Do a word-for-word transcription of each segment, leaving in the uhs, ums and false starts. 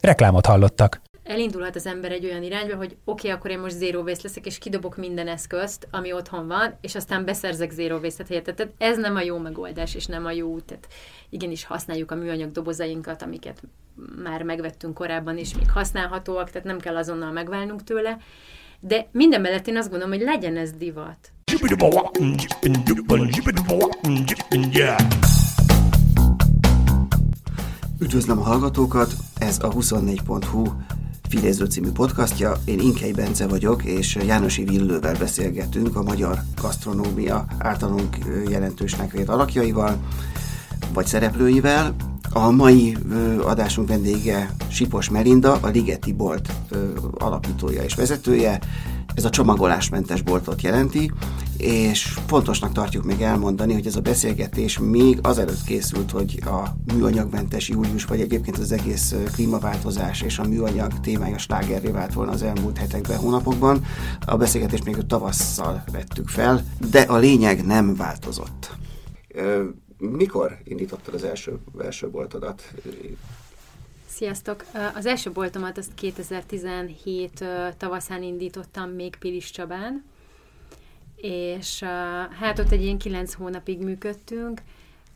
Reklámot hallottak. Elindulhat az ember egy olyan irányba, hogy oké, okay, akkor én most zero waste leszek, és kidobok minden eszközt, ami otthon van, és aztán beszerzek zero waste-et helyette. Tehát ez nem a jó megoldás, és nem a jó út. Tehát igenis használjuk a műanyag dobozainkat, amiket már megvettünk korábban, és még használhatóak, tehát nem kell azonnal megválnunk tőle. De minden mellett én azt gondolom, hogy legyen ez divat. Üdvözlöm a hallgatókat, ez a huszonnégy pont hu filéző című podcastja. Én Inkei Bence vagyok, és Jánosi Villővel beszélgetünk, a magyar gasztronómia általunk jelentősnek vélt alakjaival, vagy szereplőivel. A mai adásunk vendége Sipos Melinda, a Ligeti Bolt alapítója és vezetője. Ez a csomagolásmentes boltot jelenti, és fontosnak tartjuk még elmondani, hogy ez a beszélgetés még azelőtt készült, hogy a műanyagmentes július, vagy egyébként az egész klímaváltozás és a műanyag témája slágerré vált volna az elmúlt hetekben, hónapokban. A beszélgetést még tavasszal vettük fel, de a lényeg nem változott. Mikor indítottad az első, első boltodat? Sziasztok! Az első boltomat azt kétezer-tizenhét tavaszán indítottam még Pilis Csabán, és hát ott egy ilyen kilenc hónapig működtünk,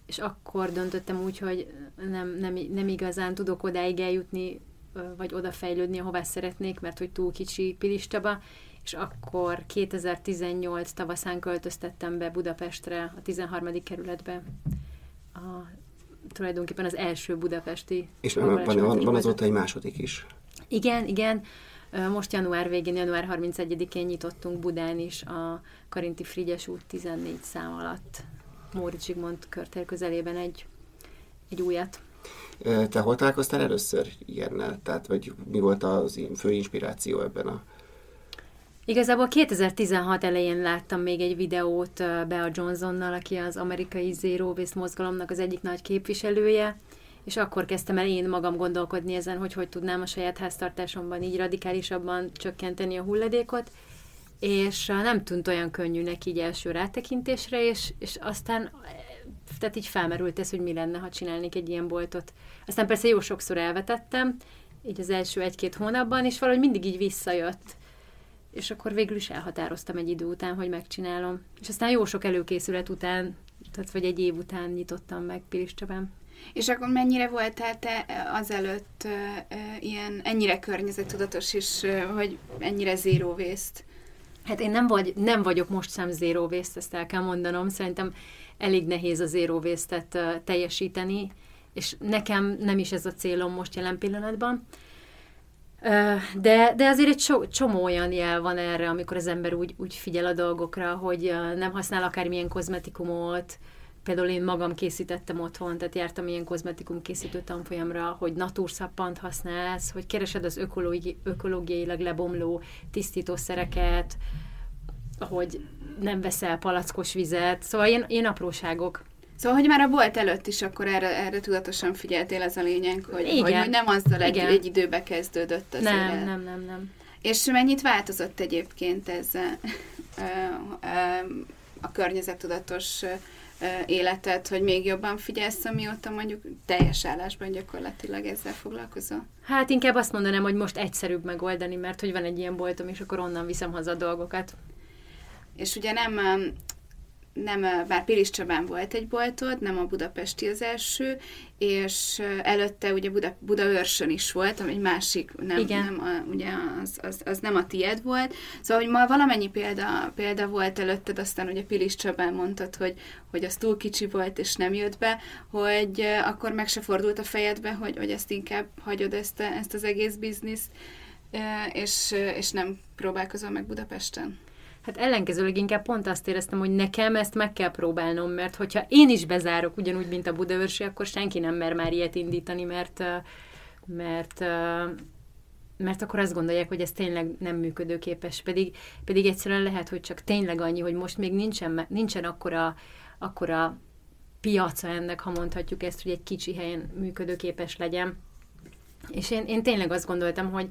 és akkor döntöttem úgy, hogy nem, nem, nem igazán tudok odáig eljutni, vagy odafejlődni, ahová szeretnék, mert hogy túl kicsi Pilis Csaba, és akkor kétezer-tizennyolc tavaszán költöztettem be Budapestre, a tizenharmadik kerületbe, a tulajdonképpen az első budapesti... És van, van, van azóta egy második is. Igen, igen. Most január végén, január harmincegyedikén nyitottunk Budán is a Karinti Frigyes út tizennégy szám alatt. Móricz Zsigmond körtér közelében egy, egy újat. Te hol találkoztál először ilyennel? Tehát, vagy mi volt az fő inspiráció ebben a... Igazából kétezer-tizenhat elején láttam még egy videót Bea Johnsonnal, aki az amerikai Zero Waste mozgalomnak az egyik nagy képviselője, és akkor kezdtem el én magam gondolkodni ezen, hogy hogy tudnám a saját háztartásomban így radikálisabban csökkenteni a hulladékot, és nem tűnt olyan könnyűnek így első rátekintésre, és, és aztán tehát így felmerült ez, hogy mi lenne, ha csinálnék egy ilyen boltot. Aztán persze jó sokszor elvetettem, így az első egy-két hónapban, és valahogy mindig így visszajött. És akkor végül is elhatároztam egy idő után, hogy megcsinálom. És aztán jó sok előkészület után, tehát vagy egy év után nyitottam meg Pilis Csabán. És akkor mennyire voltál te azelőtt uh, uh, ilyen, ennyire környezettudatos is, uh, hogy ennyire zero waste? Hát én nem, vagy, nem vagyok most sem zero waste, ezt el kell mondanom. Szerintem elég nehéz a zero waste-et uh, teljesíteni, és nekem nem is ez a célom most jelen pillanatban. De, de azért egy so, csomó olyan jel van erre, amikor az ember úgy, úgy figyel a dolgokra, hogy nem használ akármilyen kozmetikumot. Például én magam készítettem otthon, tehát jártam ilyen kozmetikum készítő tanfolyamra, hogy natúrszappant használsz, hogy keresed az ökológi, ökológiailag lebomló tisztítószereket, hogy nem veszel palackos vizet, szóval ilyen, ilyen apróságok. Szóval, hogy már a bolt előtt is akkor erre, erre tudatosan figyeltél, ez a lényeg, hogy, hogy nem azzal egy, egy időbe kezdődött az nem, élet. Nem, nem, nem. És mennyit változott egyébként ez a, a környezettudatos életed, hogy még jobban figyelsz, amióta mondjuk teljes állásban gyakorlatilag ezzel foglalkozol? Hát inkább azt mondanám, hogy most egyszerűbb megoldani, mert hogy van egy ilyen boltom, és akkor onnan viszem haza a dolgokat. És ugye nem... Nem, bár Pilis Csabán volt egy boltod, nem a budapesti az első, és előtte ugye Buda, Budaörsön is volt, ami egy másik, nem, nem a, ugye az, az, az nem a tied volt. Szóval, hogy ma valamennyi példa, példa volt előtted, aztán ugye Pilis Csabán mondtad, hogy, hogy az túl kicsi volt, és nem jött be, hogy akkor meg se fordult a fejedbe, hogy, hogy ezt inkább hagyod, ezt, a, ezt az egész bizniszt, és, és nem próbálkozol meg Budapesten. Hát ellenkezőleg inkább pont azt éreztem, hogy nekem ezt meg kell próbálnom, mert hogyha én is bezárok ugyanúgy, mint a Budaörsi, akkor senki nem mer már ilyet indítani, mert, mert mert akkor azt gondolják, hogy ez tényleg nem működőképes, pedig, pedig egyszerűen lehet, hogy csak tényleg annyi, hogy most még nincsen, nincsen akkora, akkora piaca ennek, ha mondhatjuk ezt, hogy egy kicsi helyen működőképes legyen. És én, én tényleg azt gondoltam, hogy,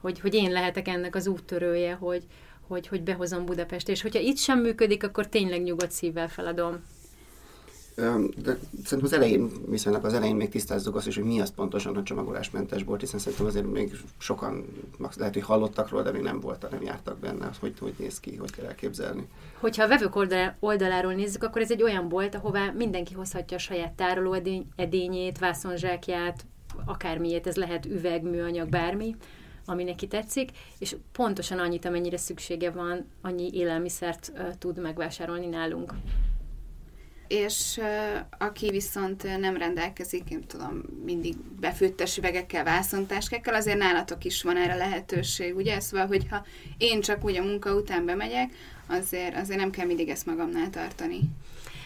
hogy, hogy én lehetek ennek az úttörője, hogy, hogy, hogy behozom Budapest, és hogyha itt sem működik, akkor tényleg nyugodt szívvel feladom. De szerintem az elején, viszonylag az elején még tisztázzuk azt is, hogy mi az pontosan a csomagolásmentes bolt, hiszen szerintem azért még sokan lehet, hogy hallottak róla, de még nem voltak, nem jártak benne, hogy hogy néz ki, hogy kell elképzelni. Hogyha a vevők oldaláról nézzük, akkor ez egy olyan bolt, ahová mindenki hozhatja a saját tároló edényét, vászonzsákját, akármilyet, ez lehet üveg, műanyag, bármi, ami neki tetszik, és pontosan annyit, amennyire szüksége van, annyi élelmiszert tud megvásárolni nálunk. És aki viszont nem rendelkezik, én tudom, mindig befőttes üvegekkel, vászontáskákkal, azért nálatok is van erre lehetőség, ugye? Szóval, hogyha én csak úgy a munka után bemegyek, azért, azért nem kell mindig ezt magamnál tartani.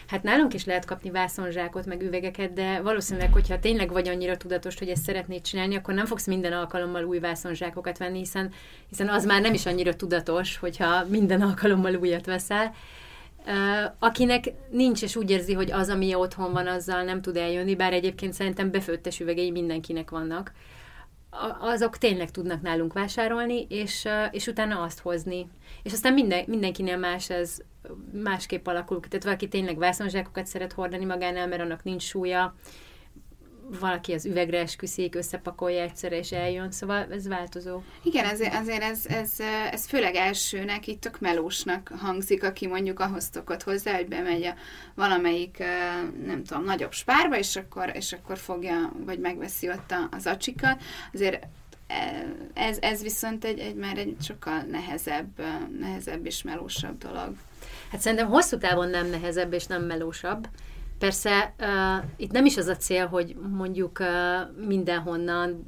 Hát nálunk is lehet kapni vászonzsákot, meg üvegeket, de valószínűleg, hogyha tényleg vagy annyira tudatos, hogy ezt szeretnéd csinálni, akkor nem fogsz minden alkalommal új vászonzsákokat venni, hiszen, hiszen az már nem is annyira tudatos, hogyha minden alkalommal újat veszel. Akinek nincs, és úgy érzi, hogy az, ami otthon van, azzal nem tud eljönni, bár egyébként szerintem befőttes üvegei mindenkinek vannak, azok tényleg tudnak nálunk vásárolni, és, és utána azt hozni. És aztán minden, mindenkinél más ez másképp alakul. Tehát valaki tényleg vászonzsákokat szeret hordani magánál, mert annak nincs súlya, valaki az üvegre esküszik, összepakolja egyszerre, és eljön, szóval ez változó. Igen, azért, azért ez, ez, ez főleg elsőnek, így tök melósnak hangzik, aki mondjuk ahhoz szokott hozzá, hogy bemegy a valamelyik, nem tudom, nagyobb Spárba, és akkor, és akkor fogja, vagy megveszi ott az acsikat. Azért ez, ez viszont egy, egy már egy sokkal nehezebb, nehezebb és melósabb dolog. Hát szerintem hosszú távon nem nehezebb és nem melósabb. Persze uh, itt nem is az a cél, hogy mondjuk uh, mindenhonnan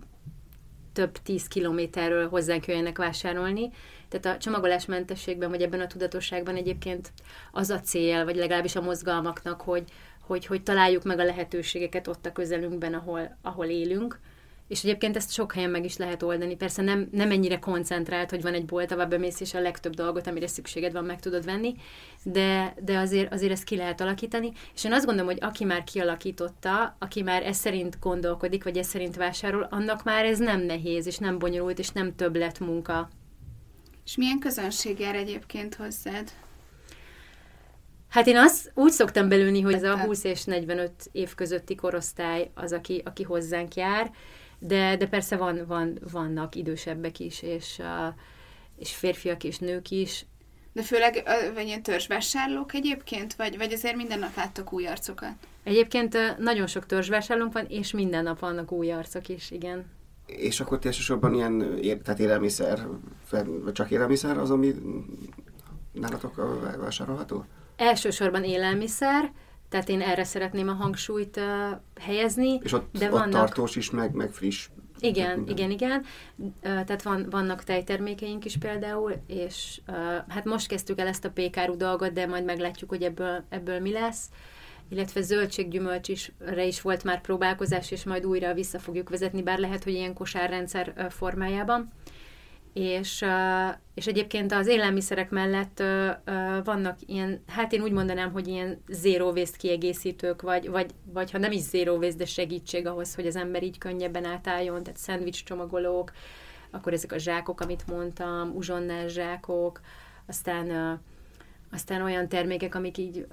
több tíz kilométerről hozzánk jöjjenek vásárolni. Tehát a csomagolásmentességben, vagy ebben a tudatosságban egyébként az a cél, vagy legalábbis a mozgalmaknak, hogy, hogy, hogy találjuk meg a lehetőségeket ott a közelünkben, ahol, ahol élünk. És egyébként ezt sok helyen meg is lehet oldani. Persze nem, nem ennyire koncentrált, hogy van egy bolt, ahol bemész, és a legtöbb dolgot, amire szükséged van, meg tudod venni, de, de azért, azért ezt ki lehet alakítani. És én azt gondolom, hogy aki már kialakította, aki már ez szerint gondolkodik, vagy ez szerint vásárol, annak már ez nem nehéz, és nem bonyolult, és nem többlet munka. És milyen közönség jár egyébként hozzád? Hát én azt úgy szoktam belülni, hogy ez a húsz és negyvenöt év közötti korosztály az, aki, aki hozzánk jár, De, de persze van, van, vannak idősebbek is, és, és férfiak és nők is. De főleg vagy ilyen törzsvásárlók egyébként, vagy, vagy azért minden nap láttok új arcokat? Egyébként nagyon sok törzsvásárlónk van, és minden nap vannak új arcok is, igen. És akkor elsősorban ilyen tehát élelmiszer, csak élelmiszer az, ami nálatok vásárolható? Elsősorban élelmiszer. Tehát én erre szeretném a hangsúlyt uh, helyezni. És ott, de ott vannak... tartós is, meg, meg friss. Igen, meg igen, igen. Uh, tehát van, vannak tejtermékeink is például, és uh, hát most kezdtük el ezt a pékáru dolgot, de majd meglátjuk, hogy ebből, ebből mi lesz. Illetve zöldséggyümölcsre is volt már próbálkozás, és majd újra vissza fogjuk vezetni, bár lehet, hogy ilyen kosárrendszer uh, formájában. És, uh, és egyébként az élelmiszerek mellett uh, uh, vannak ilyen, hát én úgy mondanám, hogy ilyen zero waste kiegészítők, vagy, vagy, vagy ha nem is zero waste, de segítség ahhoz, hogy az ember így könnyebben átálljon, tehát szendvics csomagolók, akkor ezek a zsákok, amit mondtam, uzsonnás zsákok, aztán, uh, aztán olyan termékek, amik így, uh,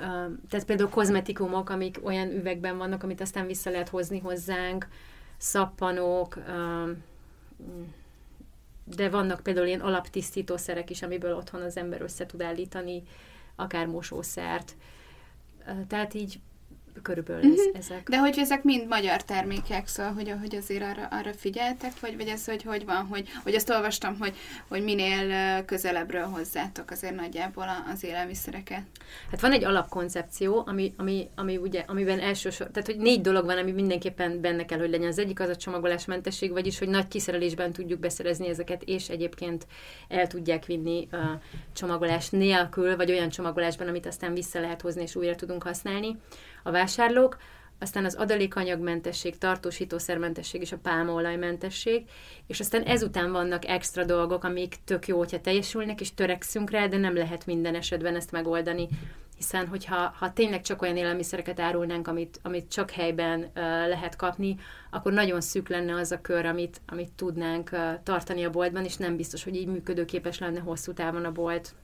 tehát például kozmetikumok, amik olyan üvegben vannak, amit aztán vissza lehet hozni hozzánk, szappanok, uh, de vannak például ilyen alaptisztítószerek is, amiből otthon az ember össze tud állítani, akár mosószert. Tehát így körülbelül uh-huh. ez, ezek. De hogy ezek mind magyar termékek, szóval hogy, hogy azért arra, arra figyeltek, vagy, vagy ez hogy, hogy van, hogy, hogy azt olvastam, hogy, hogy minél közelebbről hozzátok azért nagyjából az élelmiszereket. Hát van egy alapkoncepció, ami, ami, ami ugye, amiben elsősorban, tehát hogy négy dolog van, ami mindenképpen benne kell, hogy legyen. Az egyik az a csomagolásmentesség, vagyis hogy nagy kiszerelésben tudjuk beszerezni ezeket, és egyébként el tudják vinni a csomagolás nélkül, vagy olyan csomagolásban, amit aztán vissza lehet hozni, és újra tudunk használni a vásárlók. aztán az adalékanyagmentesség, tartósítószermentesség és a pálmaolajmentesség, és aztán ezután vannak extra dolgok, amik tök jó, hogyha teljesülnek, és törekszünk rá, de nem lehet minden esetben ezt megoldani, hiszen hogyha ha tényleg csak olyan élelmiszereket árulnánk, amit, amit csak helyben uh, lehet kapni, akkor nagyon szűk lenne az a kör, amit, amit tudnánk uh, tartani a boltban, és nem biztos, hogy így működőképes lenne hosszú távon a bolt.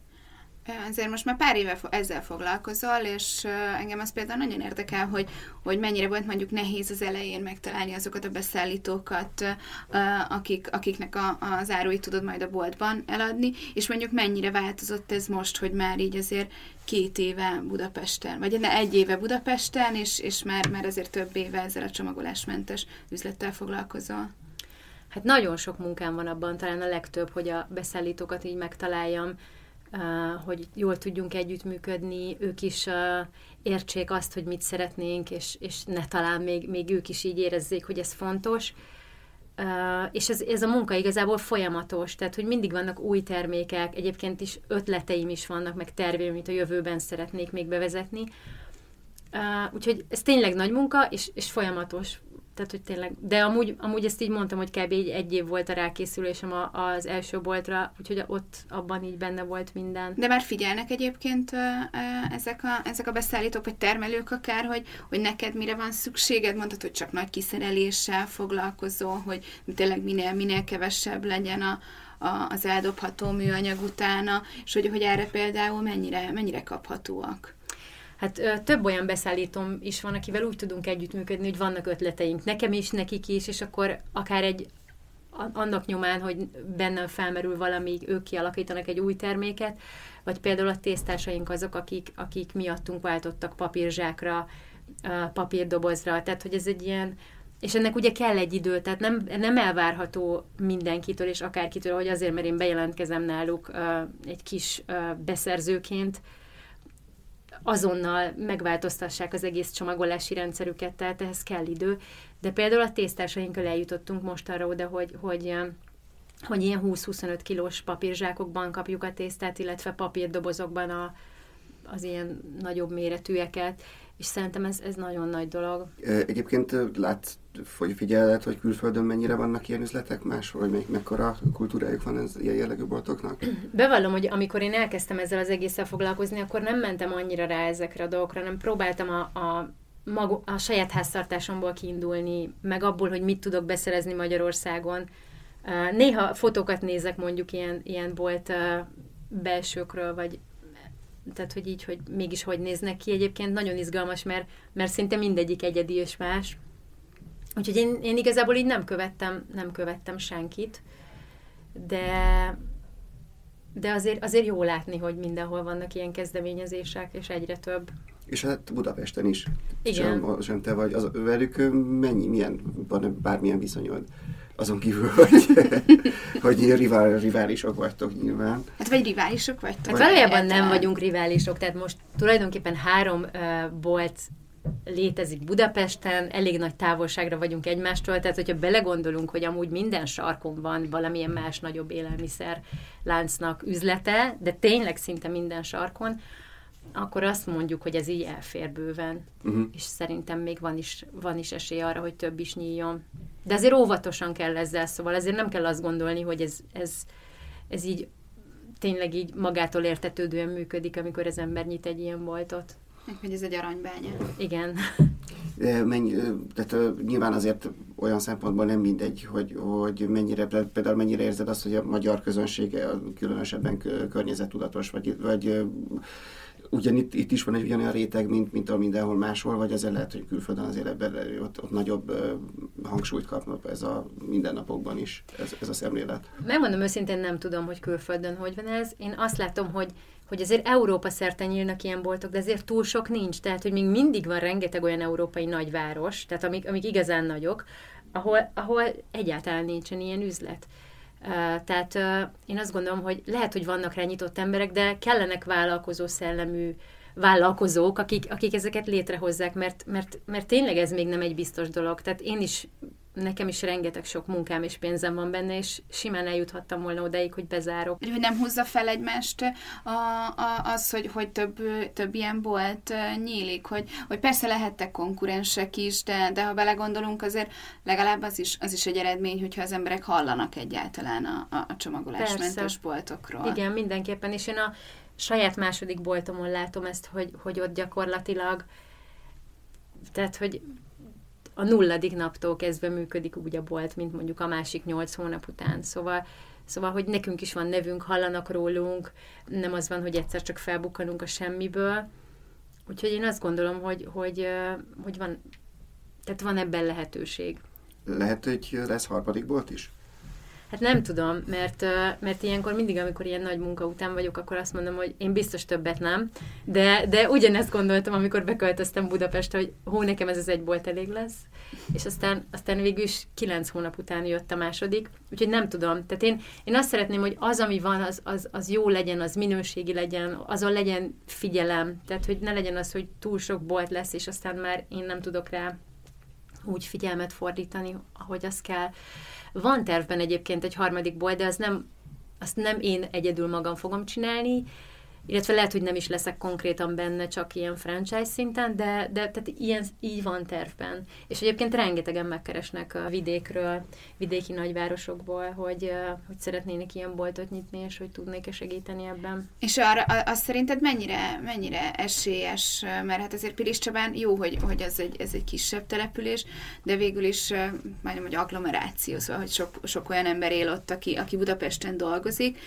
Azért most már pár éve ezzel foglalkozol, és engem az például nagyon érdekel, hogy, hogy mennyire volt mondjuk nehéz az elején megtalálni azokat a beszállítókat, akik, akiknek a, az áruit tudod majd a boltban eladni, és mondjuk mennyire változott ez most, hogy már így azért két éve Budapesten, vagy ne, egy éve Budapesten, és, és már, már azért több éve ezzel a csomagolásmentes üzlettel foglalkozol. Hát nagyon sok munkám van abban, talán a legtöbb, hogy a beszállítókat így megtaláljam, hogy jól tudjunk együttműködni, ők is értsék azt, hogy mit szeretnénk, és, és ne talán még, még ők is így érezzék, hogy ez fontos. És ez, ez a munka igazából folyamatos, tehát hogy mindig vannak új termékek, egyébként is ötleteim is vannak, meg terveim, amit a jövőben szeretnék még bevezetni. Úgyhogy ez tényleg nagy munka, és, és folyamatos. Tehát, hogy tényleg, de amúgy, amúgy ezt így mondtam, hogy kb. Egy, egy év volt a rákészülésem a, az első boltra, úgyhogy ott abban így benne volt minden. De már figyelnek egyébként ezek a, ezek a beszállítók, vagy termelők akár, hogy, hogy neked mire van szükséged? Mondtad, hogy csak nagy kiszereléssel foglalkozol, hogy tényleg minél, minél kevesebb legyen a, a, az eldobható műanyag utána, és hogy, hogy erre például mennyire, mennyire kaphatóak? Hát több olyan beszállítóm is van, akivel úgy tudunk együttműködni, hogy vannak ötleteink nekem is, nekik is, és akkor akár egy annak nyomán, hogy bennem felmerül valami, ők kialakítanak egy új terméket, vagy például a tésztásaink azok, akik, akik miattunk váltottak papírzsákra, papírdobozra, tehát hogy ez egy ilyen, és ennek ugye kell egy idő, tehát nem, nem elvárható mindenkitől és akárkitől, hogy azért, mert én bejelentkezem náluk egy kis beszerzőként, azonnal megváltoztassák az egész csomagolási rendszerüket, tehát ehhez kell idő. De például a tésztásainkkal eljutottunk most arra oda, hogy, hogy, hogy ilyen húsz-huszonöt kilós papírzsákokban kapjuk a tésztát, illetve papírdobozokban a, az ilyen nagyobb méretűeket, és szerintem ez, ez nagyon nagy dolog. Egyébként látsz, hogy figyeled, hogy külföldön mennyire vannak ilyen üzletek máshol, vagy még mekkora kultúrájuk van ez, ilyen jellegű boltoknak? Bevallom, hogy amikor én elkezdtem ezzel az egésszel foglalkozni, akkor nem mentem annyira rá ezekre a dolgokra, nem próbáltam a, a, mago, a saját háztartásomból kiindulni, meg abból, hogy mit tudok beszerezni Magyarországon. Néha fotókat nézek mondjuk ilyen, ilyen bolt belsőkről, vagy tehát, hogy így, hogy mégis hogy néznek ki egyébként, nagyon izgalmas, mert, mert szinte mindegyik egyedi és más. Úgyhogy én, én igazából így nem követtem, nem követtem senkit, de, de azért, azért jó látni, hogy mindenhol vannak ilyen kezdeményezések, és egyre több. És hát Budapesten is. Igen. Sem, sem te vagy. Az, velük mennyi, milyen, van bármilyen viszonyod? Azon kívül, hogy, hogy rivál, riválisok vagytok nyilván. Hát vagy riválisok vagytok. Hát valójában nem vagyunk riválisok, tehát most tulajdonképpen három uh, bolt létezik Budapesten, elég nagy távolságra vagyunk egymástól, tehát hogyha belegondolunk, hogy amúgy minden sarkon van valamilyen más nagyobb élelmiszer láncnak üzlete, de tényleg szinte minden sarkon, akkor azt mondjuk, hogy ez így elfér bőven. Uh-huh. És szerintem még van is, van is esély arra, hogy több is nyíljon. De azért óvatosan kell ezzel, szóval azért nem kell azt gondolni, hogy ez, ez, ez így tényleg így magától értetődően működik, amikor az ember nyit egy ilyen boltot. Hogy ez egy aranybánya. Igen. De mennyi, tehát nyilván azért olyan szempontból nem mindegy, hogy, hogy mennyire, például mennyire érzed azt, hogy a magyar közönség különösebben környezettudatos, vagy, vagy ugyan itt, itt is van egy ugyanolyan réteg, mint, mint a mindenhol máshol, vagy ezzel lehet, hogy külföldön azért ebben ott, ott nagyobb ö, hangsúlyt kapnak ez a mindennapokban is, ez, ez a szemlélet. Megmondom őszintén, nem tudom, hogy külföldön hogy van ez. Én azt látom, hogy, hogy azért Európa szerte nyílnak ilyen boltok, de azért túl sok nincs. Tehát, hogy még mindig van rengeteg olyan európai nagyváros, tehát amik, amik igazán nagyok, ahol, ahol egyáltalán nincsen ilyen üzlet. Uh, tehát uh, én azt gondolom, hogy lehet, hogy vannak rá nyitott emberek, de kellenek vállalkozó szellemű vállalkozók, akik, akik ezeket létrehozzák, mert, mert, mert tényleg ez még nem egy biztos dolog. Tehát én is nekem is rengeteg sok munkám és pénzem van benne, és simán eljuthattam volna odáig, hogy bezárok. Hogy nem húzza fel egymást a, a, az, hogy, hogy több, több ilyen bolt nyílik, hogy, hogy persze lehettek konkurensek is, de, de ha belegondolunk, azért legalább az is, az is egy eredmény, hogyha az emberek hallanak egyáltalán a, a csomagolásmentes persze. boltokról. Igen, mindenképpen, és én a saját második boltomon látom ezt, hogy, hogy ott gyakorlatilag, tehát, hogy a nulladik naptól kezdve működik úgy a bolt, mint mondjuk a másik nyolc hónap után. Szóval, szóval, hogy nekünk is van nevünk, hallanak rólunk, nem az van, hogy egyszer csak felbukkanunk a semmiből. Úgyhogy én azt gondolom, hogy, hogy, hogy van, tehát van ebben lehetőség. Lehet, hogy lesz harmadik bolt is? Hát nem tudom, mert, mert ilyenkor mindig, amikor ilyen nagy munka után vagyok, akkor azt mondom, hogy én biztos többet nem, de, de ugyanezt gondoltam, amikor beköltöztem Budapestre, hogy hú, nekem ez az egy bolt elég lesz, és aztán, aztán végül is kilenc hónap után jött a második, úgyhogy nem tudom. Tehát én, én azt szeretném, hogy az, ami van, az, az, az jó legyen, az minőségi legyen, azon legyen figyelem, tehát hogy ne legyen az, hogy túl sok bolt lesz, és aztán már én nem tudok rá úgy figyelmet fordítani, ahogy az kell. Van tervben egyébként egy harmadik bolt, de az nem, azt nem én egyedül magam fogom csinálni, illetve lehet, hogy nem is leszek konkrétan benne, csak ilyen franchise szinten, de, de tehát ilyen, így van tervben. És egyébként rengetegen megkeresnek a vidékről, vidéki nagyvárosokból, hogy, hogy szeretnének ilyen boltot nyitni, és hogy tudnék-e segíteni ebben. És arra, azt szerinted mennyire, mennyire esélyes? Mert hát azért Pilis Csabán jó, hogy, hogy ez, egy, ez egy kisebb település, de végül is majdnem, hogy agglomeráció, szóval, hogy sok, sok olyan ember él ott, aki, aki Budapesten dolgozik,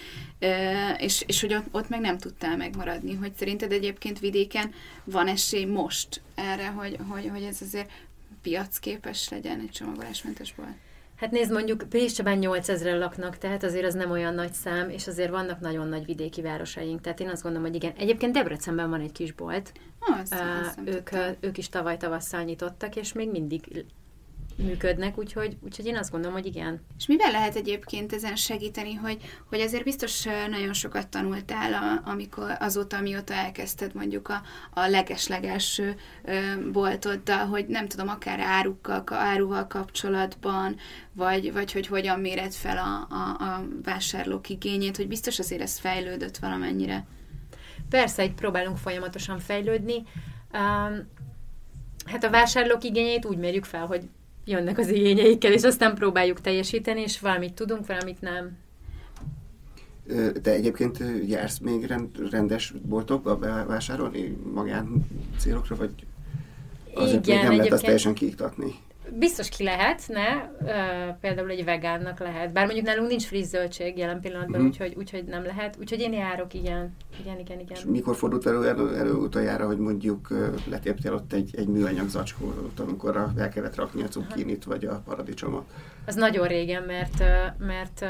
és, és hogy ott, ott meg nem tudtam megmaradni, hogy szerinted egyébként vidéken van esély most erre, hogy, hogy, hogy ez azért piacképes legyen egy csomagolásmentes bolt? Hát nézd, mondjuk Pilis Csabán nyolcezren laknak, tehát azért az nem olyan nagy szám, és azért vannak nagyon nagy vidéki városaink, tehát én azt gondolom, hogy igen. Egyébként Debrecenben van egy kis bolt, ah, azt uh, ők, ők is tavaly tavasszal nyitottak, és még mindig működnek, úgyhogy, úgyhogy én azt gondolom, hogy igen. És miben lehet egyébként ezen segíteni, hogy, hogy azért biztos nagyon sokat tanultál a, amikor, azóta, amióta elkezdted mondjuk a, a leges-legelső boltoddal, hogy nem tudom, akár árukkal, áruval kapcsolatban, vagy, vagy hogy hogyan méred fel a, a, a vásárlók igényét, hogy biztos azért ez fejlődött valamennyire. Persze, itt próbálunk folyamatosan fejlődni. Hát a vásárlók igényeit úgy mérjük fel, hogy jönnek az igényeikkel, és aztán próbáljuk teljesíteni, és valamit tudunk, valamit nem. De egyébként jársz még rendes boltokba vásárolni magán célokra, vagy azért igen, még nem lehet azt teljesen kiiktatni? Biztos ki lehetne, például egy vegánnak lehet, bár mondjuk nálunk nincs friss zöldség jelen pillanatban, uh-huh. úgyhogy, úgyhogy nem lehet, úgyhogy én járok, igen. igen, igen, igen. És mikor fordult elő, elő, elő utoljára, hogy mondjuk letéptél ott egy, egy műanyag zacskót, amikor el kellett rakni a cukkinit, vagy a paradicsomot? Az nagyon régen, mert, mert,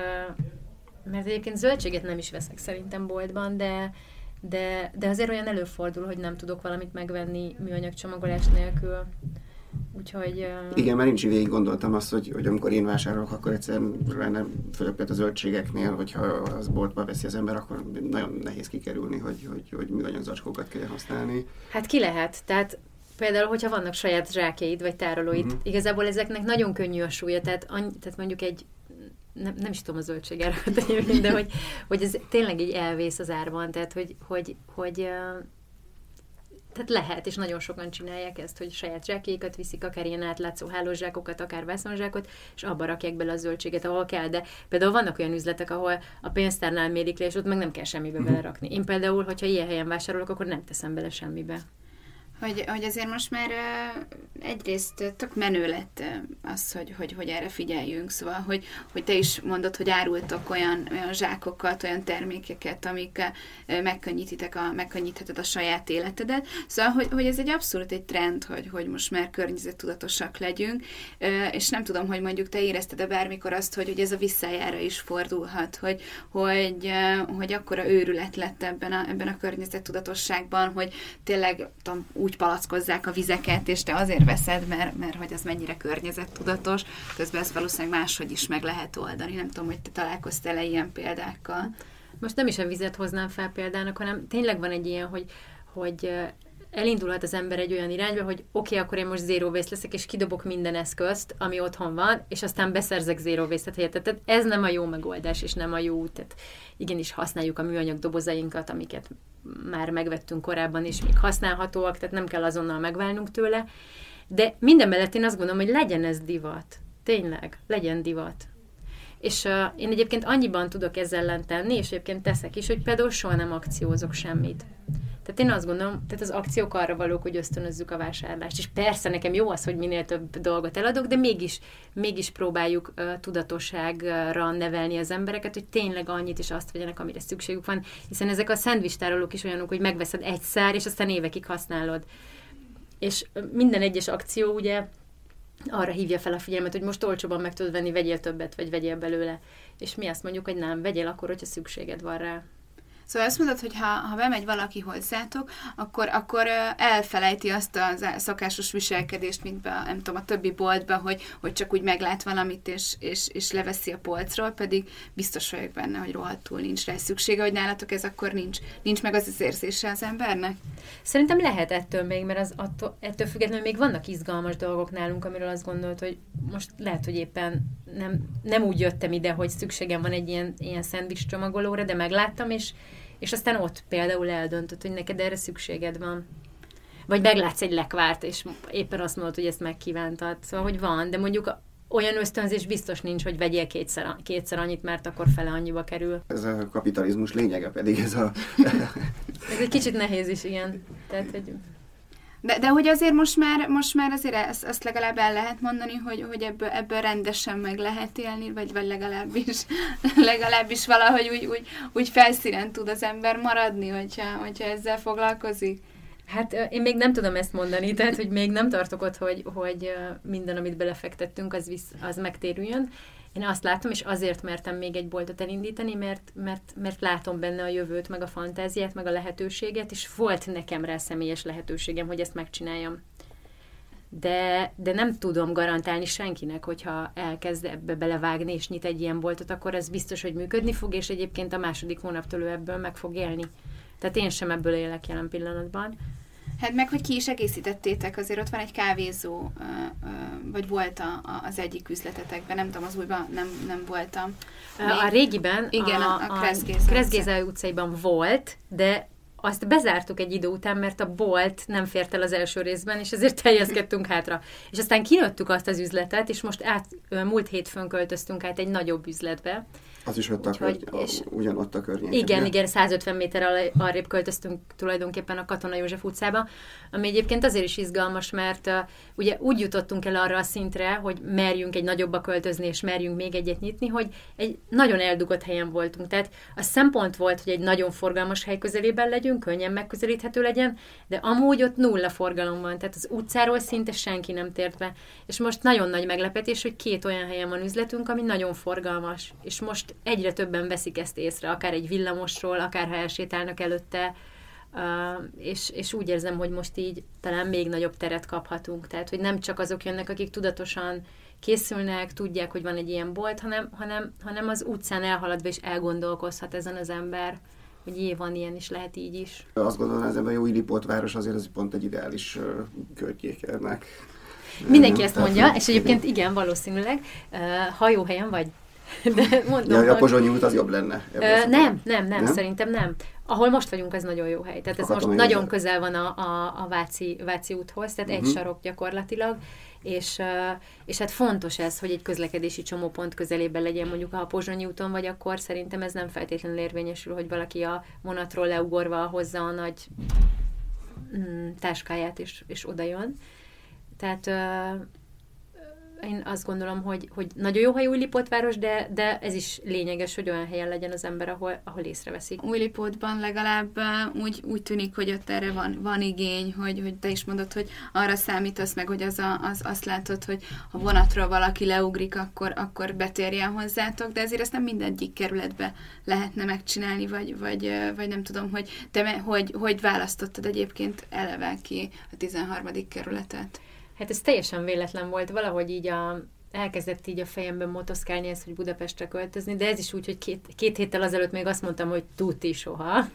mert egyébként zöldséget nem is veszek szerintem boltban, de, de, de azért olyan előfordul, hogy nem tudok valamit megvenni műanyag csomagolás nélkül. Úgyhogy, uh... igen, már nincs végig gondoltam azt, hogy, hogy amikor én vásárolok, akkor egyszerűen fölöpett a zöldségeknél, hogyha az boltba veszi az ember, akkor nagyon nehéz kikerülni, hogy, hogy, hogy műanyag zacskókat kell használni. Hát ki lehet, tehát például, hogyha vannak saját zsákjaid, vagy tárolóid, uh-huh. igazából ezeknek nagyon könnyű a súlya, tehát, annyi, tehát mondjuk egy, nem, nem is tudom a zöldségára, de hogy, hogy ez tényleg így elvész az árban, tehát hogy, hogy, hogy uh... tehát lehet, és nagyon sokan csinálják ezt, hogy saját zsákékat viszik, akár ilyen átlátszó hálózsákokat, akár vászonzsákot, és abba rakják bele a zöldséget, ahol kell. De például vannak olyan üzletek, ahol a pénztárnál mérik le, és ott meg nem kell semmibe belerakni. Én például, hogyha ilyen helyen vásárolok, akkor nem teszem bele semmibe. Hogy, hogy azért most már egyrészt tök menő lett az, hogy, hogy, hogy erre figyeljünk, szóval, hogy, hogy te is mondod, hogy árultok olyan, olyan zsákokat, olyan termékeket, amik megkönnyítitek a, megkönnyítheted a saját életedet. Szóval, hogy, hogy ez egy abszolút egy trend, hogy, hogy most már környezettudatosak legyünk, és nem tudom, hogy mondjuk te érezted-e bármikor azt, hogy, hogy ez a visszájára is fordulhat, hogy, hogy, hogy akkora őrület lett ebben a, ebben a környezettudatosságban, hogy tényleg tudom, úgy palackozzák a vizeket, és te azért veszed, mert, mert hogy az mennyire környezettudatos, közben ezt valószínűleg máshogy is meg lehet oldani. Nem tudom, hogy te találkoztál-e ilyen példákkal. Most nem is a vizet hoznám fel példának, hanem tényleg van egy ilyen, hogy, hogy elindulhat az ember egy olyan irányba, hogy oké, okay, akkor én most zero waste leszek, és kidobok minden eszközt, ami otthon van, és aztán beszerzek zero waste-et helyett. Tehát ez nem a jó megoldás, és nem a jó út. Tehát igenis használjuk a műanyag dobozainkat, amiket már megvettünk korábban, és még használhatóak, tehát nem kell azonnal megválnunk tőle. De minden mellett én azt gondolom, hogy legyen ez divat. Tényleg, legyen divat. És uh, én egyébként annyiban tudok ezzel ellen tenni, és egyébként teszek is, hogy például soha nem akciózok semmit. Tehát én azt gondolom, tehát az akciók arra valók, hogy ösztönözzük a vásárlást. És persze nekem jó az, hogy minél több dolgot eladok, de mégis, mégis próbáljuk uh, tudatosságra nevelni az embereket, hogy tényleg annyit is azt vegyenek, amire szükségük van. Hiszen ezek a szendvicstárolók is olyanok, hogy megveszed egy szár, és aztán évekig használod. És minden egyes akció ugye arra hívja fel a figyelmet, hogy most olcsóban meg tudod venni, vegyél többet, vagy vegyél belőle. És mi azt mondjuk, hogy nem, vegyél akkor, hogyha szükséged van rá. Szóval azt mondod, hogy ha, ha bemegy valaki hozzátok, akkor, akkor elfelejti azt a szokásos viselkedést, mint be, nem tudom, a többi boltba, hogy, hogy csak úgy meglát valamit, és, és, és leveszi a polcról, pedig biztos vagyok benne, hogy rohadtul nincs rá szüksége, hogy nálatok ez akkor nincs, nincs meg az az érzése az embernek. Szerintem lehet ettől még, mert az attól, ettől függetlenül még vannak izgalmas dolgok nálunk, amiről azt gondolt, hogy most lehet, hogy éppen nem, nem úgy jöttem ide, hogy szükségem van egy ilyen, ilyen szendvics csomagolóra, de megláttam, és És aztán ott például eldöntött, hogy neked erre szükséged van. Vagy meglátsz egy lekvárt, és éppen azt mondod, hogy ezt megkívántad. Szóval, hogy van, de mondjuk olyan ösztönzés biztos nincs, hogy vegyél kétszer, kétszer annyit, mert akkor fele annyiba kerül. Ez a kapitalizmus lényege pedig ez a... ez egy kicsit nehéz is, igen. Tehát, hogy... De, de hogy azért most már, most már azért ezt, ezt legalább el lehet mondani, hogy, hogy ebből, ebből rendesen meg lehet élni, vagy, vagy legalábbis, legalábbis valahogy úgy, úgy, úgy felszínen tud az ember maradni, hogyha, hogyha ezzel foglalkozik. Hát én még nem tudom ezt mondani, tehát hogy még nem tartok ott, hogy, hogy minden, amit belefektettünk, az, visz, az megtérüljön. Én azt látom, és azért mertem még egy boltot elindítani, mert, mert, mert látom benne a jövőt, meg a fantáziát, meg a lehetőséget, és volt nekem rá személyes lehetőségem, hogy ezt megcsináljam. De, de nem tudom garantálni senkinek, hogyha elkezd ebbe belevágni, és nyit egy ilyen boltot, akkor ez biztos, hogy működni fog, és egyébként a második hónaptól ebből meg fog élni. Tehát én sem ebből élek jelen pillanatban. Hát meg, hogy ki is egészítettétek, azért ott van egy kávézó, vagy volt a, a, az egyik üzletetekben, nem tudom, az újban nem, nem voltam. A, a régiben, igen, a, a, a Kreszgéza utcaiban volt, de azt bezártuk egy idő után, mert a bolt nem fért el az első részben, és ezért teljeszkedtünk hátra. És aztán kinőttük azt az üzletet, és most át, múlt hétfőn költöztünk át egy nagyobb üzletbe. Az is ott Úgyhogy, a, és, ugyanott a környéken. Igen, igen, száz ötven méter arrébb költöztünk tulajdonképpen a Katona József utcába, ami egyébként azért is izgalmas, mert uh, ugye úgy jutottunk el arra a szintre, hogy merjünk egy nagyobba költözni, és merjünk még egyet nyitni, hogy egy nagyon eldugott helyen voltunk. Tehát a szempont volt, hogy egy nagyon forgalmas hely közelében legyünk, könnyen megközelíthető legyen, de amúgy ott nulla forgalom van, tehát az utcáról szinte senki nem tért be. És most nagyon nagy meglepetés, hogy két olyan helyen van üzletünk, ami nagyon forgalmas, és most egyre többen veszik ezt észre, akár egy villamosról, akár ha elsétálnak előtte, és, és úgy érzem, hogy most így talán még nagyobb teret kaphatunk. Tehát, hogy nem csak azok jönnek, akik tudatosan készülnek, tudják, hogy van egy ilyen bolt, hanem, hanem, hanem az utcán elhaladva is elgondolkozhat ezen az ember, hogy jé, van ilyen is, lehet így is. Azt gondolom, az ember jó Illipótváros azért az pont egy ideális környék ennek. Mindenki ezt mondja, és egyébként igen, valószínűleg hajóhelyen vagy. De mondom, ja, a Pozsonyi út az jobb lenne. Ö, nem, nem, nem, nem, szerintem nem. Ahol most vagyunk, ez nagyon jó hely. Tehát ez most nagyon jövő. Közel van a, a, a Váci, Váci úthoz, tehát uh-huh. egy sarok gyakorlatilag, és, és hát fontos ez, hogy egy közlekedési csomópont közelében legyen, mondjuk ha a Pozsonyi úton vagy, akkor szerintem ez nem feltétlenül érvényesül, hogy valaki a vonatról leugorva hozza a nagy mm, táskáját, és, és odajön. Tehát... Ö, Én azt gondolom, hogy, hogy nagyon jó, ha jó Újlipótváros, de, de ez is lényeges, hogy olyan helyen legyen az ember, ahol, ahol észreveszik. Újlipótban legalább úgy, úgy tűnik, hogy ott erre van, van igény, hogy, hogy te is mondod, hogy arra számítasz meg, hogy az a, az, azt látod, hogy ha vonatról valaki leugrik, akkor, akkor betérjen hozzátok, de ezért ezt nem mindegyik kerületbe lehetne megcsinálni, vagy, vagy, vagy nem tudom, hogy te hogy, hogy választottad egyébként eleve ki a tizenharmadik kerületet. Hát ez teljesen véletlen volt, valahogy így a, elkezdett így a fejemben motoszkálni ezt, hogy Budapestre költözni, de ez is úgy, hogy két, két héttel azelőtt még azt mondtam, hogy tuti soha.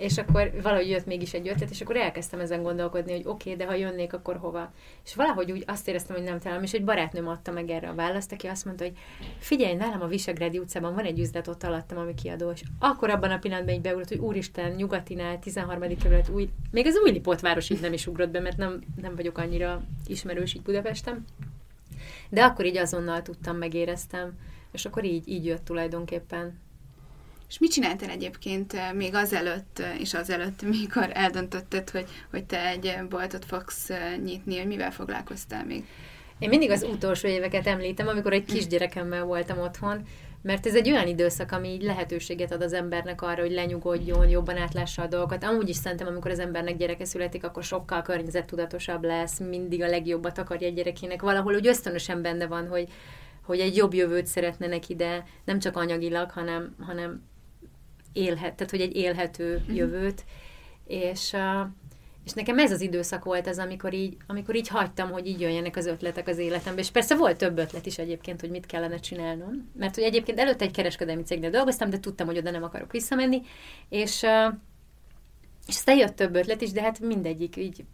és akkor valahogy jött mégis egy ötlet, és akkor elkezdtem ezen gondolkodni, hogy oké, okay, de ha jönnék, akkor hova? És valahogy úgy azt éreztem, hogy nem találom, és egy barátnőm adta meg erre a választ, aki azt mondta, hogy figyelj, nálam a Visegrádi utcában van egy üzlet, ott alattam, ami kiadó, és akkor abban a pillanatban így beugrott, hogy úristen, Nyugatinál, tizenharmadik kerület, új, még az Újlipót város így nem is ugrott be, mert nem, nem vagyok annyira ismerős így Budapesten, de akkor így azonnal tudtam, megéreztem, és akkor így, így jött tulajdonképpen. És mit csináltál egyébként még azelőtt, és azelőtt, mikor eldöntötted, hogy, hogy te egy boltot fogsz nyitni, hogy mivel foglalkoztál még? Én mindig az utolsó éveket említem, amikor egy kisgyerekemmel voltam otthon, mert ez egy olyan időszak, ami így lehetőséget ad az embernek arra, hogy lenyugodjon, jobban átlássa a dolgokat. Amúgy is szerintem, amikor az embernek gyereke születik, akkor sokkal környezettudatosabb lesz, mindig a legjobbat akarja a gyerekének. Valahol úgy ösztönösen benne van, hogy, hogy egy jobb jövőt szeretne neki, de nem csak anyagilag, hanem, hanem élhet, tehát hogy egy élhető jövőt. És, és nekem ez az időszak volt az, amikor így, amikor így hagytam, hogy így jöjjenek az ötletek az életembe. És persze volt több ötlet is egyébként, hogy mit kellene csinálnom. Mert hogy egyébként előtte egy kereskedelmi cégnél dolgoztam, de tudtam, hogy oda nem akarok visszamenni. És, és aztán jött több ötlet is, de hát mindegyik így...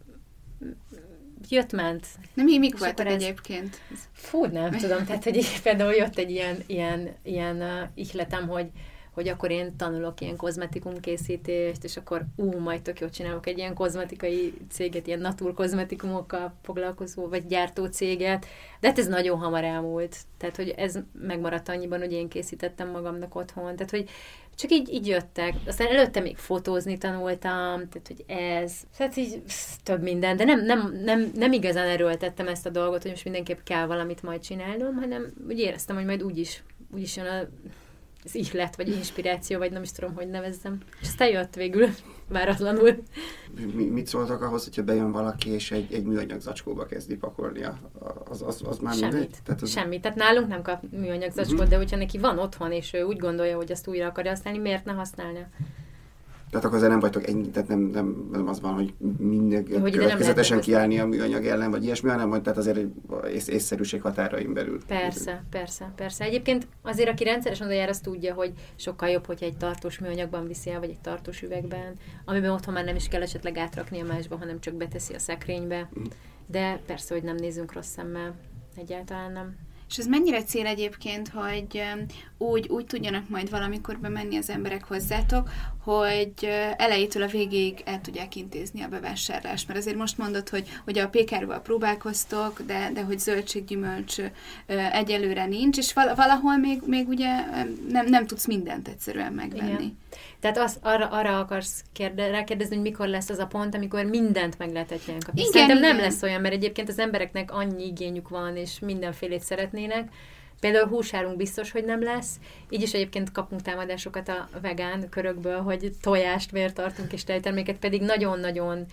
jött-ment. Na mi, mik voltak egyébként? Fú, nem tudom. Tehát, hogy például jött egy ilyen, ilyen, ilyen uh, ihletem, hogy, hogy akkor én tanulok ilyen kozmetikumkészítést, és akkor ú, majd tök jól csinálok egy ilyen kozmetikai céget, ilyen naturkozmetikumokkal foglalkozó, vagy gyártó céget. De hát ez nagyon hamar elmúlt. Tehát, hogy ez megmaradt annyiban, hogy én készítettem magamnak otthon. Tehát, hogy csak így, így jöttek. Aztán előtte még fotózni tanultam, tehát hogy ez, tehát így több minden, de nem, nem, nem, nem igazán erőltettem ezt a dolgot, hogy most mindenképp kell valamit majd csinálnom, hanem úgy éreztem, hogy majd úgyis, úgyis jön a, az ihlet, vagy inspiráció, vagy nem is tudom, hogy nevezzem. És aztán jött végül, váratlanul. Mi, mit szóltak ahhoz, hogyha bejön valaki, és egy, egy műanyag zacskóba kezdi pakolni, az, az, az már semmit. Mindegy? Tehát az... Semmit. Tehát nálunk nem kap műanyag zacskót, uh-huh. de hogyha neki van otthon, és ő úgy gondolja, hogy azt újra akarja használni, miért ne használna? Tehát akkor azért nem vagytok ennyi, tehát nem, nem, nem az van, hogy mindig hogy következetesen kiállni a műanyag ellen, vagy ilyesmi, hanem hogy tehát azért ész, észszerűség határain belül. Persze, persze, persze. Egyébként azért, aki rendszeresen oda jár, az tudja, hogy sokkal jobb, hogyha egy tartós műanyagban viszi el, vagy egy tartós üvegben, amiben otthon már nem is kell esetleg átrakni a másba, hanem csak beteszi a szekrénybe. De persze, hogy nem nézünk rossz szemmel, egyáltalán nem. És ez mennyire cél egyébként, hogy úgy, úgy tudjanak majd valamikor bemenni az emberek hozzátok, hogy elejétől a végéig el tudják intézni a bevásárlást. Mert azért most mondod, hogy, hogy a pékárval próbálkoztok, de, de hogy zöldséggyümölcs egyelőre nincs, és valahol még, még ugye nem, nem tudsz mindent egyszerűen megvenni. Igen. Tehát az, arra, arra akarsz kérde, rákérdezni, hogy mikor lesz az a pont, amikor mindent meg lehet egyszerűen kapni. Igen, Szerintem igen. nem lesz olyan, mert egyébként az embereknek annyi igényük van, és mindenfélét szeretnének. Például húsárunk biztos, hogy nem lesz. Így is egyébként kapunk támadásokat a vegán körökből, hogy tojást miért tartunk és tejterméket, pedig nagyon-nagyon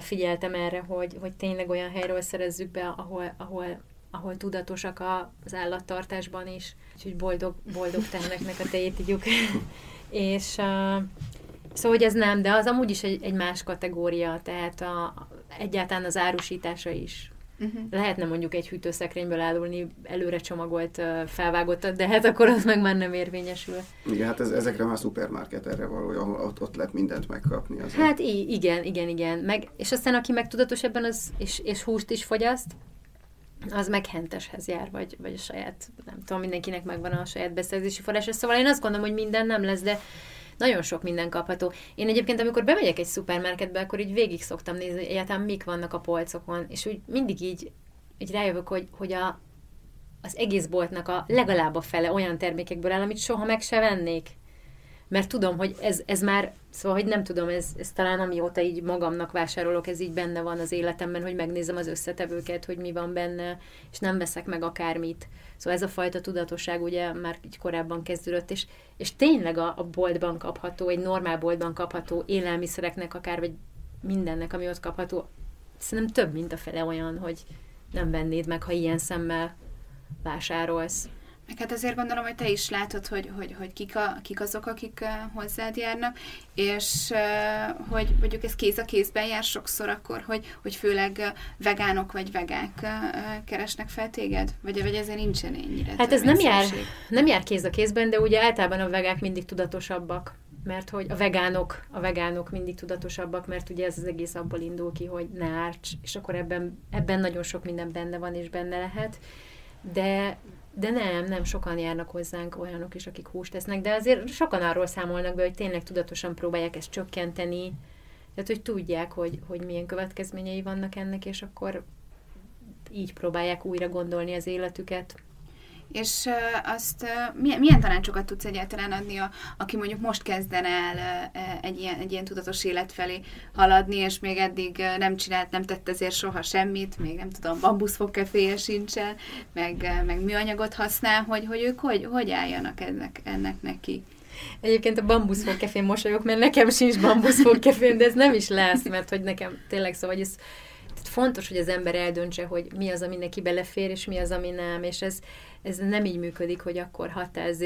figyeltem erre, hogy, hogy tényleg olyan helyről szerezzük be, ahol, ahol, ahol tudatosak az állattartásban is. Úgyhogy boldog, boldog teheneknek a tejét igyuk. És uh, szóval, hogy ez nem, de az amúgy is egy, egy más kategória, tehát a, egyáltalán az árusítása is. Uh-huh. Lehetne mondjuk egy hűtőszekrényből elülni előre csomagolt, felvágottat, de hát akkor az meg már nem érvényesül. Igen, hát ez, ezekre már szupermarket erre való, ahol ott, ott lehet mindent megkapni. Azért. Hát igen, igen, igen. Meg, és aztán aki megtudatos ebben, az, és, és húst is fogyaszt, az meg henteshez jár, vagy, vagy a saját, nem tudom, mindenkinek megvan a saját beszerzési forrása. Szóval én azt gondolom, hogy minden nem lesz, de nagyon sok minden kapható. Én egyébként, amikor bemegyek egy szupermarketbe, akkor így végig szoktam nézni, hogy egyáltalán mik vannak a polcokon, és úgy mindig így, így rájövök, hogy, hogy a, az egész boltnak a legalább a fele olyan termékekből áll, amit soha meg se vennék. Mert tudom, hogy ez, ez már, szóval, hogy nem tudom, ez, ez talán amióta így magamnak vásárolok, ez így benne van az életemben, hogy megnézem az összetevőket, hogy mi van benne, és nem veszek meg akármit. Szóval ez a fajta tudatosság ugye már így korábban kezdődött, és, és tényleg a, a boltban kapható, egy normál boltban kapható élelmiszereknek akár, vagy mindennek, ami ott kapható, szerintem több, mint a fele olyan, hogy nem vennéd meg, ha ilyen szemmel vásárolsz. Meg hát azért gondolom, hogy te is látod, hogy, hogy, hogy kik, a, kik azok, akik hozzád járnak, és hogy mondjuk ez kéz a kézben jár sokszor akkor, hogy, hogy főleg vegánok vagy vegák keresnek fel téged? Vagy, vagy ezért nincsen ennyire? Hát ez nem jár, nem jár kéz a kézben, de ugye általában a vegák mindig tudatosabbak. mert hogy a vegánok, a vegánok mindig tudatosabbak, mert ugye ez az egész abból indul ki, hogy ne árts, és akkor ebben, ebben nagyon sok minden benne van, és benne lehet, de, de nem, nem sokan járnak hozzánk olyanok is, akik húst tesznek, de azért sokan arról számolnak be, hogy tényleg tudatosan próbálják ezt csökkenteni, tehát hogy tudják, hogy, hogy milyen következményei vannak ennek, és akkor így próbálják újra gondolni az életüket. És azt milyen, milyen tanácsokat tudsz egyáltalán adni, a, aki mondjuk most kezdene el egy ilyen, egy ilyen tudatos élet felé haladni, és még eddig nem csinált, nem tett ezért soha semmit, még nem tudom, bambuszfogkeféje sincsen, meg, meg műanyagot használ, hogy, hogy ők hogy, hogy álljanak ennek, ennek neki? Egyébként a bambuszfogkefén mosolyog, mert nekem sincs bambuszfogkefén, de ez nem is lesz, mert hogy nekem tényleg szóval, ez fontos, hogy az ember eldöntse, hogy mi az, ami neki belefér, és mi az, ami nem, és ez, ez nem így működik, hogy akkor ha te ez,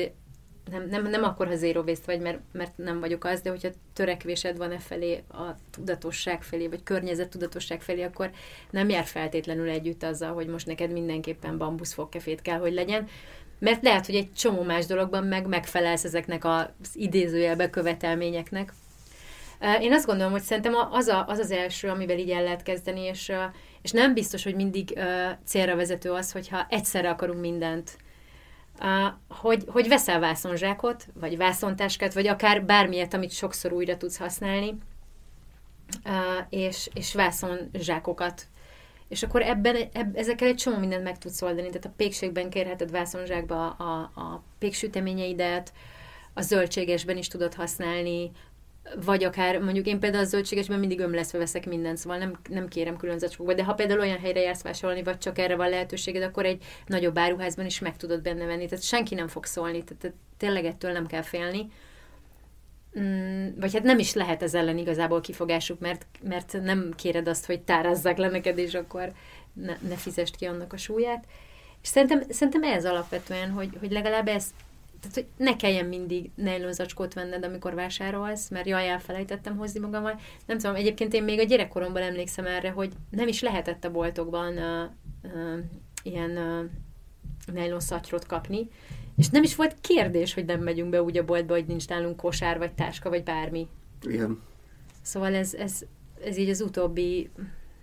nem, nem, nem akkor, ha zero waste vagy, mert, mert nem vagyok az, de hogyha törekvésed van e felé, a tudatosság felé, vagy környezet tudatosság felé, akkor nem jár feltétlenül együtt azzal, hogy most neked mindenképpen bambuszfogkefét kell, hogy legyen, mert lehet, hogy egy csomó más dologban meg megfelelsz ezeknek az idézőjelbe követelményeknek. Én azt gondolom, hogy szerintem az, a, az az első, amivel így el lehet kezdeni, és, és nem biztos, hogy mindig célra vezető az, hogyha egyszerre akarunk mindent. Hogy, hogy veszel vászonzsákot, vagy vászontáskát, vagy akár bármilyet, amit sokszor újra tudsz használni, és, és vászonzsákokat. És akkor ebben, eb, ezekkel egy csomó mindent meg tudsz oldani. Tehát a pékségben kérheted vászonzsákba a, a péksüteményeidet, a zöldségesben is tudod használni, vagy akár, mondjuk én például a zöldségesben mindig ömleszve veszek mindent, szóval nem, nem kérem külön zacskóba, de ha például olyan helyre jársz vásárolni, vagy csak erre van lehetőséged, akkor egy nagyobb áruházban is meg tudod benne venni, tehát senki nem fog szólni, tehát tényleg ettől nem kell félni. Vagy hát nem is lehet ez ellen igazából kifogásuk, mert, mert nem kéred azt, hogy tárazzák le neked, és akkor ne, ne fizest ki annak a súlyát. És szerintem, szerintem ez alapvetően, hogy, hogy legalább ez, tehát, hogy ne kelljen mindig nylon zacskót venned, amikor vásárolsz, mert jaj, elfelejtettem hozni magammal. Nem tudom, egyébként én még a gyerekkoromban emlékszem erre, hogy nem is lehetett a boltokban uh, uh, ilyen uh, nylon szatyrot kapni, és nem is volt kérdés, hogy nem megyünk be úgy a boltba, hogy nincs nálunk kosár, vagy táska, vagy bármi. Igen. Szóval ez, ez, ez így az utóbbi...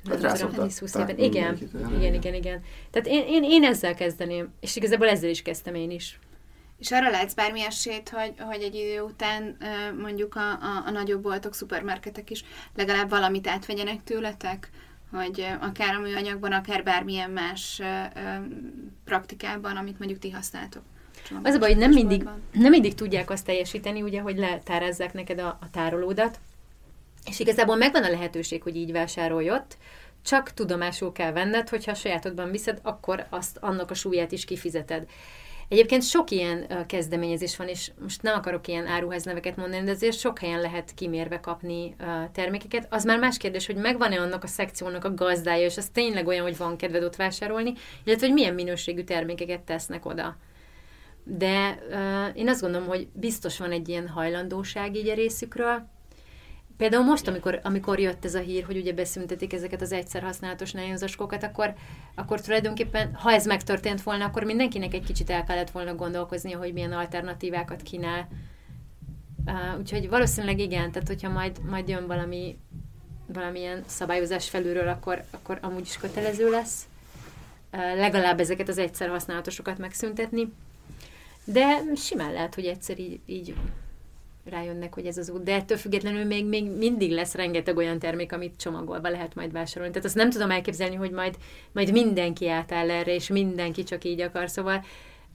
Hát rászoktak. Igen, igen, igen, igen, igen. Tehát én, én, én ezzel kezdeném, és igazából ezzel is kezdtem én is. És arra látsz bármi esélyt, hogy, hogy egy idő után mondjuk a, a, a nagyobb boltok, szupermarketek is legalább valamit átvegyenek tőletek? Hogy akár a műanyagban, akár bármilyen más praktikában, amit mondjuk ti használtok? Az a baj, hogy nem mindig, nem mindig tudják azt teljesíteni, ugye, hogy letárázzák neked a, a tárolódat, és igazából megvan a lehetőség, hogy így vásárolj ott, csak tudomásul kell venned, hogyha a sajátodban viszed, akkor azt, annak a súlyát is kifizeted. Egyébként sok ilyen kezdeményezés van, és most nem akarok ilyen áruház neveket mondani, de azért sok helyen lehet kimérve kapni termékeket. Az már más kérdés, hogy megvan-e annak a szekciónak a gazdája, és az tényleg olyan, hogy van kedved ott vásárolni, illetve hogy milyen minőségű termékeket tesznek oda. De uh, én azt gondolom, hogy biztos van egy ilyen hajlandóság így a részükről. Például most, amikor, amikor jött ez a hír, hogy ugye beszüntetik ezeket az egyszer használatos nylonzacskókat, akkor, akkor tulajdonképpen, ha ez megtörtént volna, akkor mindenkinek egy kicsit el kellett volna gondolkoznia, hogy milyen alternatívákat kínál. Uh, úgyhogy valószínűleg igen, tehát hogyha majd, majd jön valami, valamilyen szabályozás felülről, akkor, akkor amúgy is kötelező lesz uh, legalább ezeket az egyszer használatosokat megszüntetni. De simán lehet, hogy egyszer így, így rájönnek, hogy ez az út. De ettől függetlenül még, még mindig lesz rengeteg olyan termék, amit csomagolva lehet majd vásárolni. Tehát azt nem tudom elképzelni, hogy majd, majd mindenki átáll erre, és mindenki csak így akar. Szóval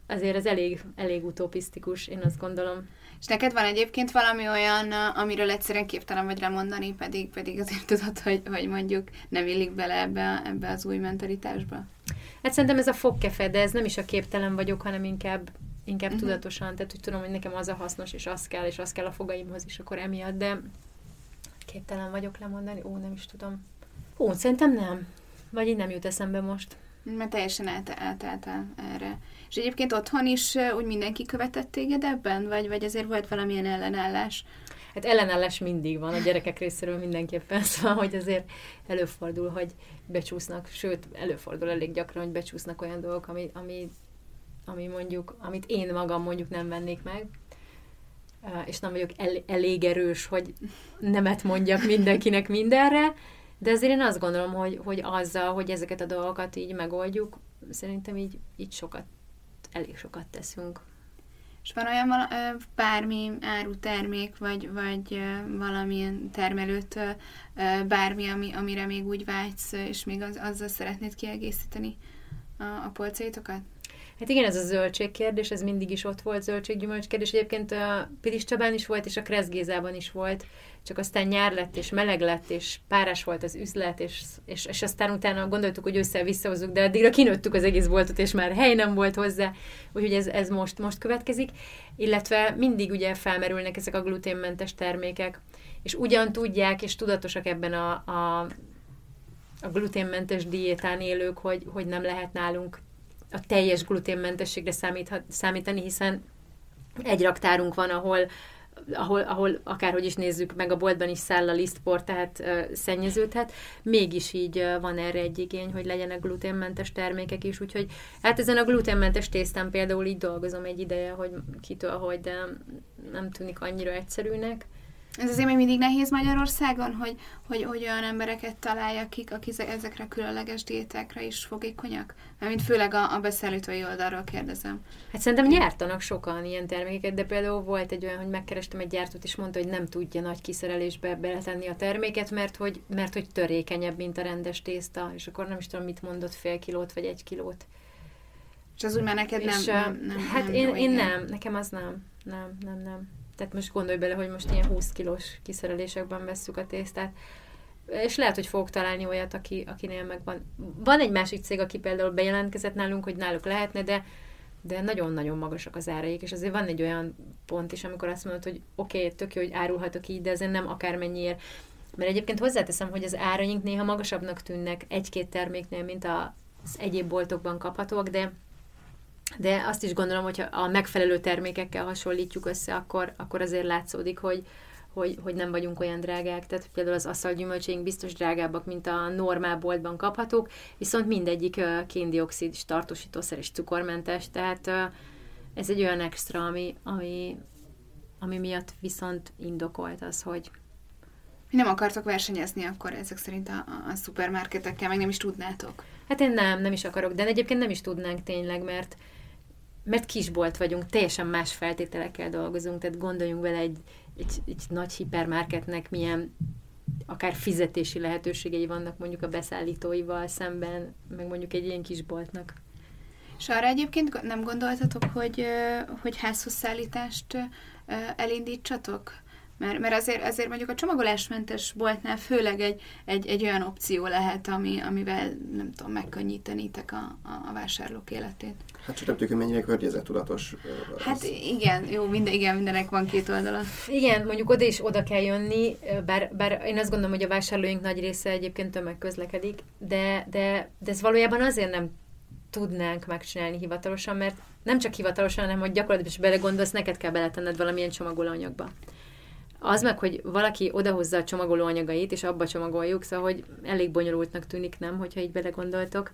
azért ez elég, elég utopisztikus, én azt gondolom. És neked van egyébként valami olyan, amiről egyszerűen képtelen vagy lemondani, pedig, pedig azért tudod, hogy, hogy mondjuk nem illik bele ebbe, ebbe az új mentalitásba? Hát szerintem ez a fogkefe, de ez nem is a képtelen vagyok, hanem inkább Inkább uh-huh. tudatosan, tehát úgy tudom, hogy nekem az a hasznos, és az kell, és az kell a fogaimhoz is, akkor emiatt, de képtelen vagyok lemondani, ó, nem is tudom. Ó, szerintem nem. Vagy így nem jut eszembe most. Mert teljesen átálltál erre. És egyébként otthon is úgy mindenki követett téged ebben? Vagy, vagy azért volt valamilyen ellenállás? Hát ellenállás mindig van, a gyerekek részéről mindenképpen, szóval, hogy azért előfordul, hogy becsúsznak, sőt, előfordul elég gyakran, hogy becsúsznak olyan dolgok, ami... ami ami mondjuk, amit én magam mondjuk nem vennék meg. és nem vagyok el, elég erős, hogy nemet mondjak mindenkinek mindenre, de azért én azt gondolom, hogy, hogy azzal, hogy ezeket a dolgokat így megoldjuk, szerintem így, így sokat, elég sokat teszünk. És van olyan vala, bármi árutermék, vagy, vagy valamilyen termelőtől, bármi, ami, amire még úgy vágysz, és még az, azzal szeretnéd kiegészíteni a, a polcaitokat? Hát igen, ez a zöldségkérdés, ez mindig is ott volt, zöldséggyümölcskérdés. Egyébként a Pilis Csabán is volt, és a Kressz Gézában is volt, csak aztán nyár lett, és meleg lett, és párás volt az üzlet, és, és, és aztán utána gondoltuk, hogy ősszel visszahozzuk, de addigra kinőttük az egész boltot, és már hely nem volt hozzá, úgyhogy ez, ez most, most következik. Illetve mindig ugye felmerülnek ezek a gluténmentes termékek, és ugyan tudják, és tudatosak ebben a, a, a gluténmentes diétán élők, hogy, hogy nem lehet nálunk a teljes gluténmentességre számítani, hiszen egy raktárunk van, ahol, ahol, ahol akárhogy is nézzük, meg a boltban is száll a lisztpor, tehát uh, szennyeződhet. Mégis így uh, van erre egy igény, hogy legyenek gluténmentes termékek is, úgyhogy hát ezen a gluténmentes tésztán például így dolgozom egy ideje, hogy kitől, hogy de nem tűnik annyira egyszerűnek. Ez azért még mindig nehéz Magyarországon, hogy, hogy, hogy olyan embereket találja, akik, akik ezekre a különleges diétákra is fogékonyak? Mármint főleg a, a beszállítói oldalról kérdezem. Hát szerintem gyártanak sokan ilyen termékeket, de például volt egy olyan, hogy megkerestem egy gyártót, és mondta, hogy nem tudja nagy kiszerelésbe beletenni a terméket, mert hogy, mert hogy törékenyebb, mint a rendes tészta, és akkor nem is tudom, mit mondott, fél kilót vagy egy kilót. És az úgy már neked nem... És, nem, nem hát nem, én, én nem, nekem az nem, nem, nem, nem. Tehát most gondolj bele, hogy most ilyen húsz kilós kiszerelésekben vesszük a tésztát. És lehet, hogy fogok találni olyat, aki, akinél megvan. Van egy másik cég, aki például bejelentkezett nálunk, hogy náluk lehetne, de, de nagyon-nagyon magasak az áraik. És azért van egy olyan pont is, amikor azt mondod, hogy oké, okay, tök jó, hogy árulhatok így, de azért nem akármennyiért. Mert egyébként hozzáteszem, hogy az áraink néha magasabbnak tűnnek egy-két terméknél, mint az egyéb boltokban kaphatók, de... De azt is gondolom, hogyha a megfelelő termékekkel hasonlítjuk össze, akkor, akkor azért látszódik, hogy, hogy, hogy nem vagyunk olyan drágák. Tehát például az asszalgyümölcséink biztos drágábbak, mint a normál boltban kaphatók, viszont mindegyik kén-dioxid és tartósítószer és cukormentes, tehát ez egy olyan extra, ami, ami, ami miatt viszont indokolt az, hogy... Nem akartok versenyezni akkor ezek szerint a, a szupermarketekkel, meg nem is tudnátok? Hát én nem, nem is akarok, de egyébként nem is tudnánk tényleg, mert mert kisbolt vagyunk, teljesen más feltételekkel dolgozunk, tehát gondoljunk vele egy, egy, egy nagy hipermarketnek milyen akár fizetési lehetőségei vannak mondjuk a beszállítóival szemben, meg mondjuk egy ilyen kisboltnak. És arra egyébként nem gondoltatok, hogy, hogy házhoz szállítást elindítsatok? Mert, mert azért, azért mondjuk a csomagolásmentes boltnál főleg egy, egy, egy olyan opció lehet, ami, amivel nem tudom, megkönnyítenétek a, a vásárlók életét. Hát csak nem tudjuk, hogy mennyire környezettudatos. Hát igen, jó, minden, igen, mindenek van két oldala. Igen, mondjuk oda is oda kell jönni, bár, bár én azt gondolom, hogy a vásárlóink nagy része egyébként tömegközlekedik, de, de, de ez valójában azért nem tudnánk megcsinálni hivatalosan, mert nem csak hivatalosan, hanem hogy gyakorlatilag is belegondolsz, neked kell beletenned valamilyen csomagolóanyagba. Az meg, hogy valaki odahozza a csomagolóanyagait, és abba csomagoljuk, szóval, hogy elég bonyolultnak tűnik, nem, hogyha így belegondoltok.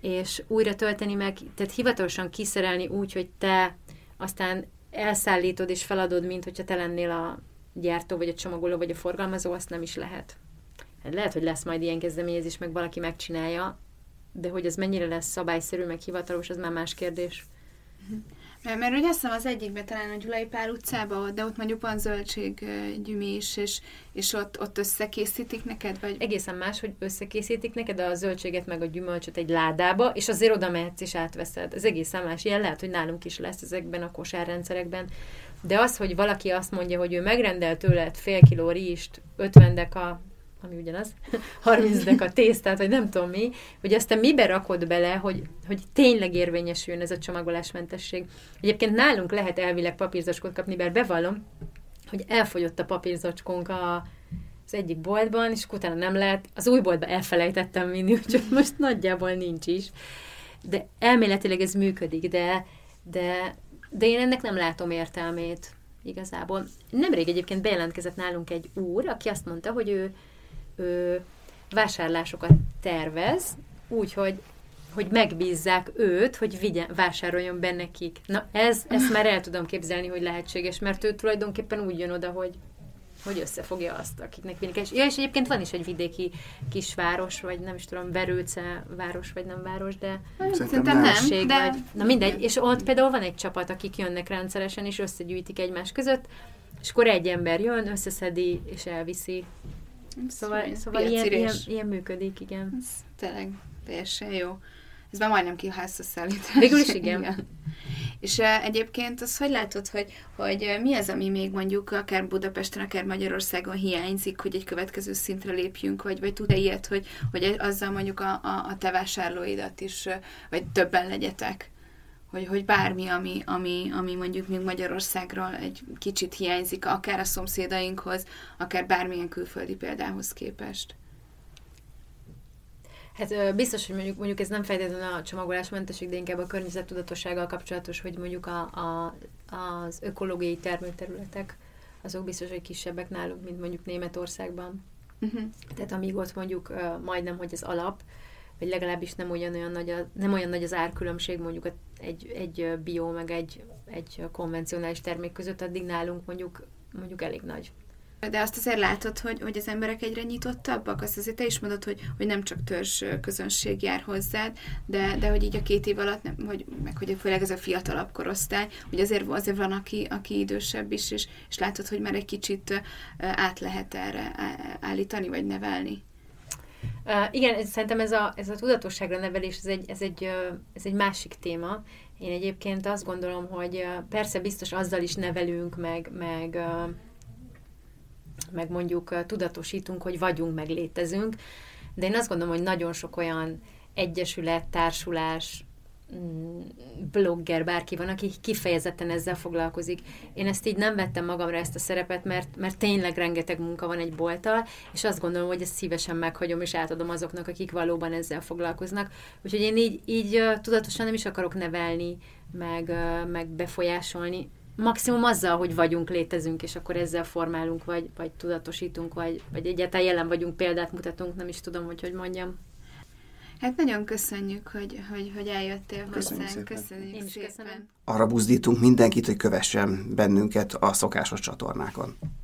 És újra tölteni meg, tehát hivatalosan kiszerelni úgy, hogy te aztán elszállítod és feladod, mint hogyha te lennél a gyártó, vagy a csomagoló, vagy a forgalmazó, azt nem is lehet. Hát lehet, hogy lesz majd ilyen kezdeményezés, meg valaki megcsinálja, de hogy az mennyire lesz szabályszerű, meg hivatalos, az már más kérdés. Mert, mert úgy azt hiszem az egyikben talán a Gyulai Pál utcában, de ott mondjuk van zöldséggyümi is, és, és ott, ott összekészítik neked? Vagy... Egészen más, hogy összekészítik neked a zöldséget meg a gyümölcsöt egy ládába, és azért oda mehetsz és átveszed. Ez egészen más. Ilyen lehet, hogy nálunk is lesz ezekben a kosárrendszerekben. De az, hogy valaki azt mondja, hogy ő megrendel tőled fél kiló rizst, ötven deka, ami ugyanaz, harminc deka tésztát, vagy nem tudom mi, hogy azt te mibe rakod bele, hogy, hogy tényleg érvényesüljön ez a csomagolásmentesség. Egyébként nálunk lehet elvileg papírzacskót kapni, bár bevallom, hogy elfogyott a papírzacskónk a, az egyik boltban, és utána nem lehet, az új boltba elfelejtettem vinni, úgyhogy most nagyjából nincs is. De elméletileg ez működik, de, de, de én ennek nem látom értelmét igazából. Nemrég egyébként bejelentkezett nálunk egy úr, aki azt mondta, hogy ő Ö, vásárlásokat tervez, úgyhogy hogy megbízzák őt, hogy vigyen, vásároljon be nekik. Na ez, ezt már el tudom képzelni, hogy lehetséges, mert ő tulajdonképpen úgy jön oda, hogy, hogy összefogja azt, akiknek mindig kell. Ja, és egyébként van is egy vidéki kisváros, vagy nem is tudom, Verőce város, vagy nem város, de... Szerintem nem, de... Na mindegy, és ott például van egy csapat, akik jönnek rendszeresen, és összegyűjtik egymás között, és akkor egy ember jön, összeszedi, és elviszi. Szóval, szóval ilyen, ilyen, ilyen működik, igen. Ez tényleg teljesen jó. Ez már majdnem kiházhoz szállítás. Végül is igen. igen. És uh, egyébként az, hogy látod, hogy, hogy uh, mi az, ami még mondjuk akár Budapesten, akár Magyarországon hiányzik, hogy egy következő szintre lépjünk, vagy, vagy tud-e ilyet, hogy, hogy azzal mondjuk a, a, a te vásárlóidat is, uh, vagy többen legyetek? Hogy, hogy bármi, ami, ami, ami mondjuk még Magyarországról egy kicsit hiányzik, akár a szomszédainkhoz, akár bármilyen külföldi példához képest. Hát biztos, hogy mondjuk, mondjuk ez nem feltétlenül a csomagolásmentesség, de inkább a környezettudatossággal kapcsolatos, hogy mondjuk a, a, az ökológiai termőterületek, azok biztos, hogy kisebbek náluk, mint mondjuk Németországban. Uh-huh. Tehát amíg ott mondjuk majdnem, hogy az alap, vagy legalábbis nem olyan, olyan nagy a, nem olyan nagy az árkülönbség mondjuk egy, egy bio, meg egy, egy konvencionális termék között, addig nálunk mondjuk, mondjuk elég nagy. De azt azért látod, hogy, hogy az emberek egyre nyitottabbak? Azt azért te is mondod, hogy, hogy nem csak törzs közönség jár hozzád, de, de hogy így a két év alatt, nem, hogy, meg hogy főleg ez a fiatalabb korosztály, hogy azért, azért van, aki, aki idősebb is, és, és látod, hogy már egy kicsit át lehet erre állítani, vagy nevelni. Uh, igen, ez, szerintem ez a, ez a tudatosságra nevelés, ez egy, ez, egy, ez egy másik téma. Én egyébként azt gondolom, hogy persze biztos azzal is nevelünk, meg, meg, meg mondjuk tudatosítunk, hogy vagyunk, meg létezünk, de én azt gondolom, hogy nagyon sok olyan egyesület, társulás, blogger, bárki van, aki kifejezetten ezzel foglalkozik. Én ezt így nem vettem magamra ezt a szerepet, mert, mert tényleg rengeteg munka van egy bolttal, és azt gondolom, hogy ezt szívesen meghagyom, és átadom azoknak, akik valóban ezzel foglalkoznak. Úgyhogy én így, így tudatosan nem is akarok nevelni, meg, meg befolyásolni. Maximum azzal, hogy vagyunk, létezünk, és akkor ezzel formálunk, vagy, vagy tudatosítunk, vagy, vagy egyáltalán jelen vagyunk, példát mutatunk, nem is tudom, hogy hogy mondjam. Hát nagyon köszönjük, hogy, hogy, hogy eljöttél hozzánk. Köszönjük, köszönjük szépen. Én is köszönöm. Arra buzdítunk mindenkit, hogy kövessen bennünket a szokásos csatornákon.